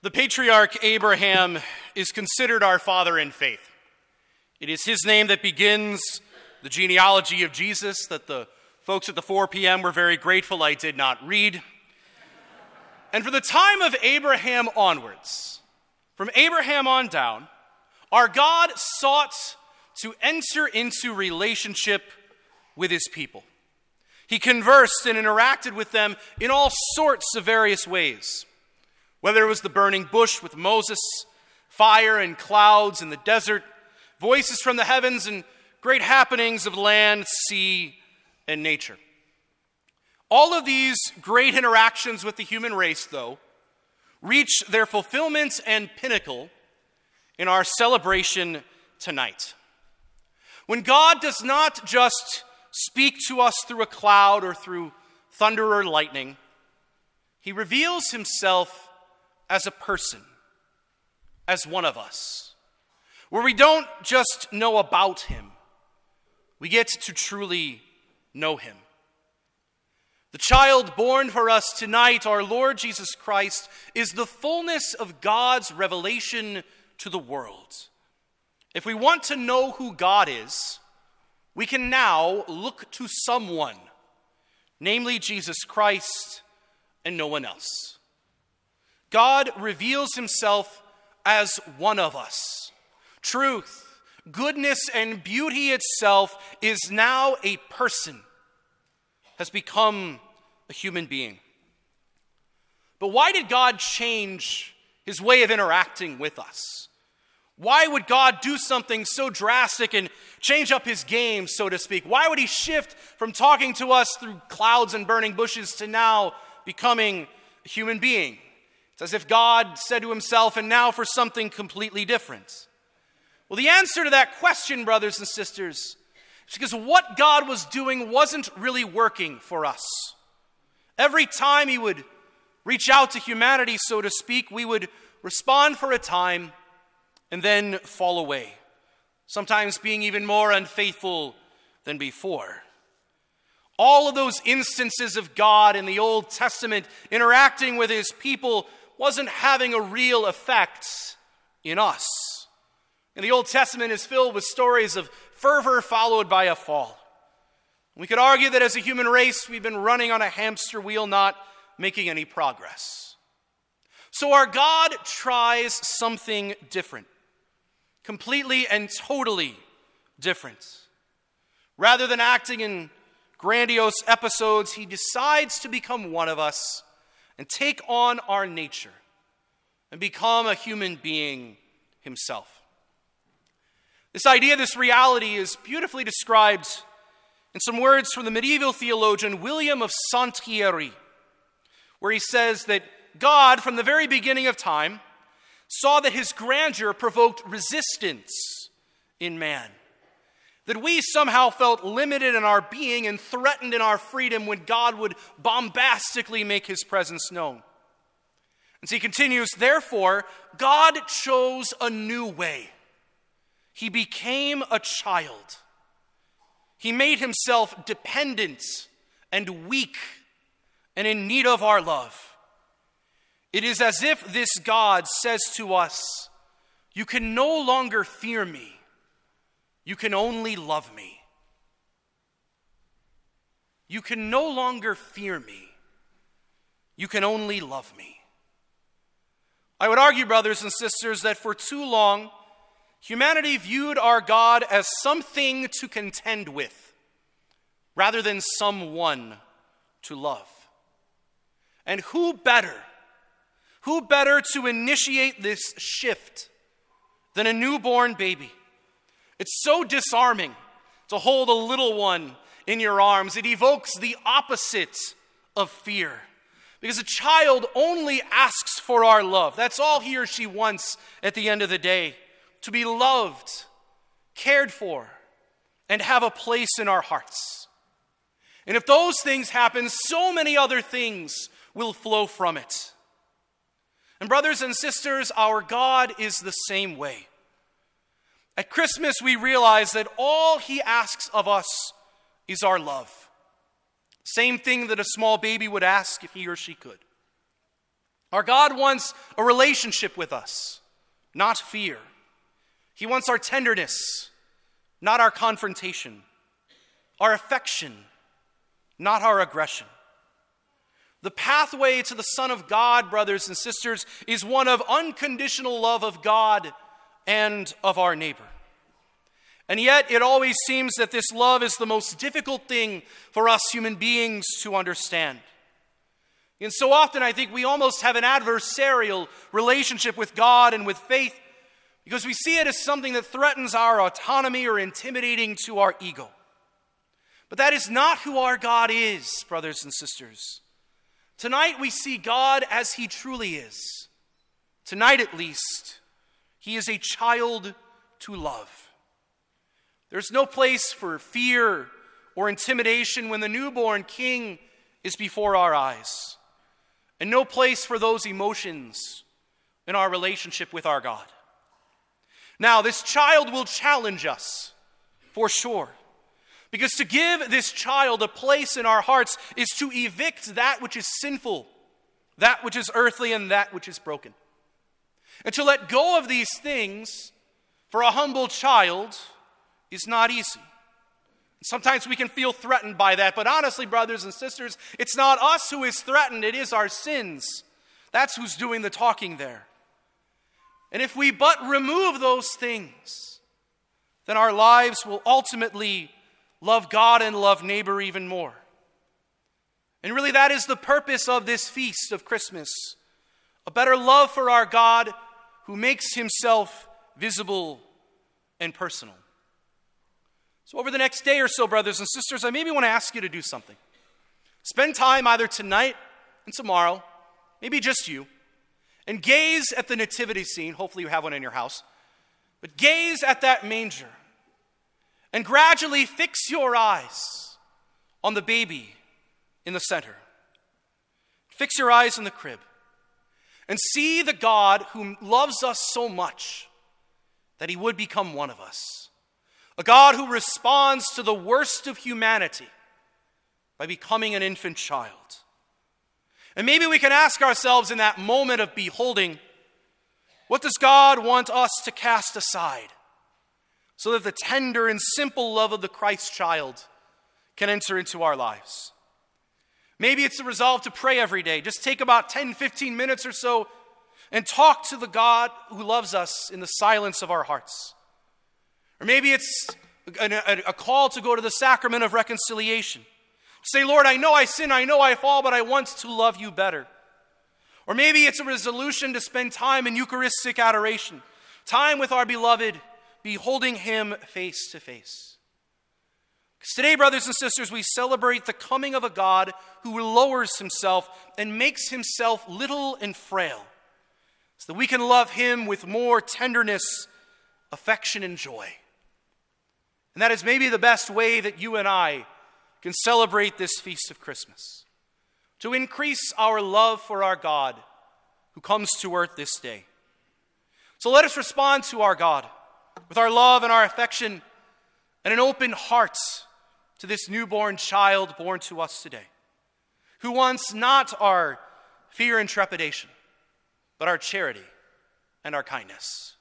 The patriarch Abraham is considered our father in faith. It is his name that begins the genealogy of Jesus that the folks at the 4 p.m. were very grateful I did not read. And for the time of Abraham onwards, from Abraham on down, our God sought to enter into relationship with his people. He conversed and interacted with them in all sorts of various ways, whether it was the burning bush with Moses, fire and clouds in the desert, voices from the heavens, and great happenings of land, sea, and nature. All of these great interactions with the human race, though, reach their fulfillment and pinnacle in our celebration tonight, when God does not just speak to us through a cloud or through thunder or lightning. He reveals himself as a person, as one of us, where we don't just know about him, we get to truly know him. The child born for us tonight, our Lord Jesus Christ, is the fullness of God's revelation to the world. If we want to know who God is, we can now look to someone, namely Jesus Christ and no one else. God reveals himself as one of us. Truth, goodness, and beauty itself is now a person, has become a human being. But why did God change his way of interacting with us? Why would God do something so drastic and change up his game, so to speak? Why would he shift from talking to us through clouds and burning bushes to now becoming a human being? It's as if God said to himself, and now for something completely different. Well, the answer to that question, brothers and sisters, because what God was doing wasn't really working for us. Every time he would reach out to humanity, so to speak, we would respond for a time and then fall away, sometimes being even more unfaithful than before. All of those instances of God in the Old Testament interacting with his people wasn't having a real effect in us. And the Old Testament is filled with stories of fervor followed by a fall. We could argue that as a human race, we've been running on a hamster wheel, not making any progress. So our God tries something different, completely and totally different. Rather than acting in grandiose episodes, he decides to become one of us and take on our nature and become a human being himself. This idea, this reality, is beautifully described in some words from the medieval theologian William of Saint-Thierry, where he says that God, from the very beginning of time, saw that his grandeur provoked resistance in man, that we somehow felt limited in our being and threatened in our freedom when God would bombastically make his presence known. And so he continues, therefore, God chose a new way. He became a child. He made himself dependent and weak and in need of our love. It is as if this God says to us, you can no longer fear me. You can only love me. You can no longer fear me. You can only love me. I would argue, brothers and sisters, that for too long, humanity viewed our God as something to contend with, rather than someone to love. And who better to initiate this shift than a newborn baby? It's so disarming to hold a little one in your arms. It evokes the opposite of fear, because a child only asks for our love. That's all he or she wants at the end of the day. To be loved, cared for, and have a place in our hearts. And if those things happen, so many other things will flow from it. And brothers and sisters, our God is the same way. At Christmas, we realize that all he asks of us is our love. Same thing that a small baby would ask if he or she could. Our God wants a relationship with us, not fear. He wants our tenderness, not our confrontation. Our affection, not our aggression. The pathway to the Son of God, brothers and sisters, is one of unconditional love of God and of our neighbor. And yet, it always seems that this love is the most difficult thing for us human beings to understand. And so often, I think we almost have an adversarial relationship with God and with faith because we see it as something that threatens our autonomy or intimidating to our ego. But that is not who our God is, brothers and sisters. Tonight we see God as he truly is. Tonight at least, he is a child to love. There's no place for fear or intimidation when the newborn king is before our eyes, and no place for those emotions in our relationship with our God. Now, this child will challenge us, for sure. Because to give this child a place in our hearts is to evict that which is sinful, that which is earthly, and that which is broken. And to let go of these things for a humble child is not easy. Sometimes we can feel threatened by that, but honestly, brothers and sisters, it's not us who is threatened, it is our sins. That's who's doing the talking there. And if we but remove those things, then our lives will ultimately love God and love neighbor even more. And really that is the purpose of this feast of Christmas. A better love for our God who makes himself visible and personal. So over the next day or so, brothers and sisters, I maybe want to ask you to do something. Spend time either tonight and tomorrow, maybe just you, and gaze at the nativity scene. Hopefully you have one in your house. But gaze at that manger. And gradually fix your eyes on the baby in the center. Fix your eyes on the crib. And see the God who loves us so much that he would become one of us. A God who responds to the worst of humanity by becoming an infant child. And maybe we can ask ourselves in that moment of beholding, what does God want us to cast aside? So that the tender and simple love of the Christ child can enter into our lives. Maybe it's the resolve to pray every day. Just take about 10, 15 minutes or so and talk to the God who loves us in the silence of our hearts. Or maybe it's a call to go to the sacrament of reconciliation. Say, Lord, I know I sin, I know I fall, but I want to love you better. Or maybe it's a resolution to spend time in Eucharistic adoration, time with our beloved, beholding him face to face. Because today, brothers and sisters, we celebrate the coming of a God who lowers himself and makes himself little and frail so that we can love him with more tenderness, affection, and joy. And that is maybe the best way that you and I can celebrate this feast of Christmas, to increase our love for our God who comes to earth this day. So let us respond to our God with our love and our affection and an open heart to this newborn child born to us today, who wants not our fear and trepidation, but our charity and our kindness.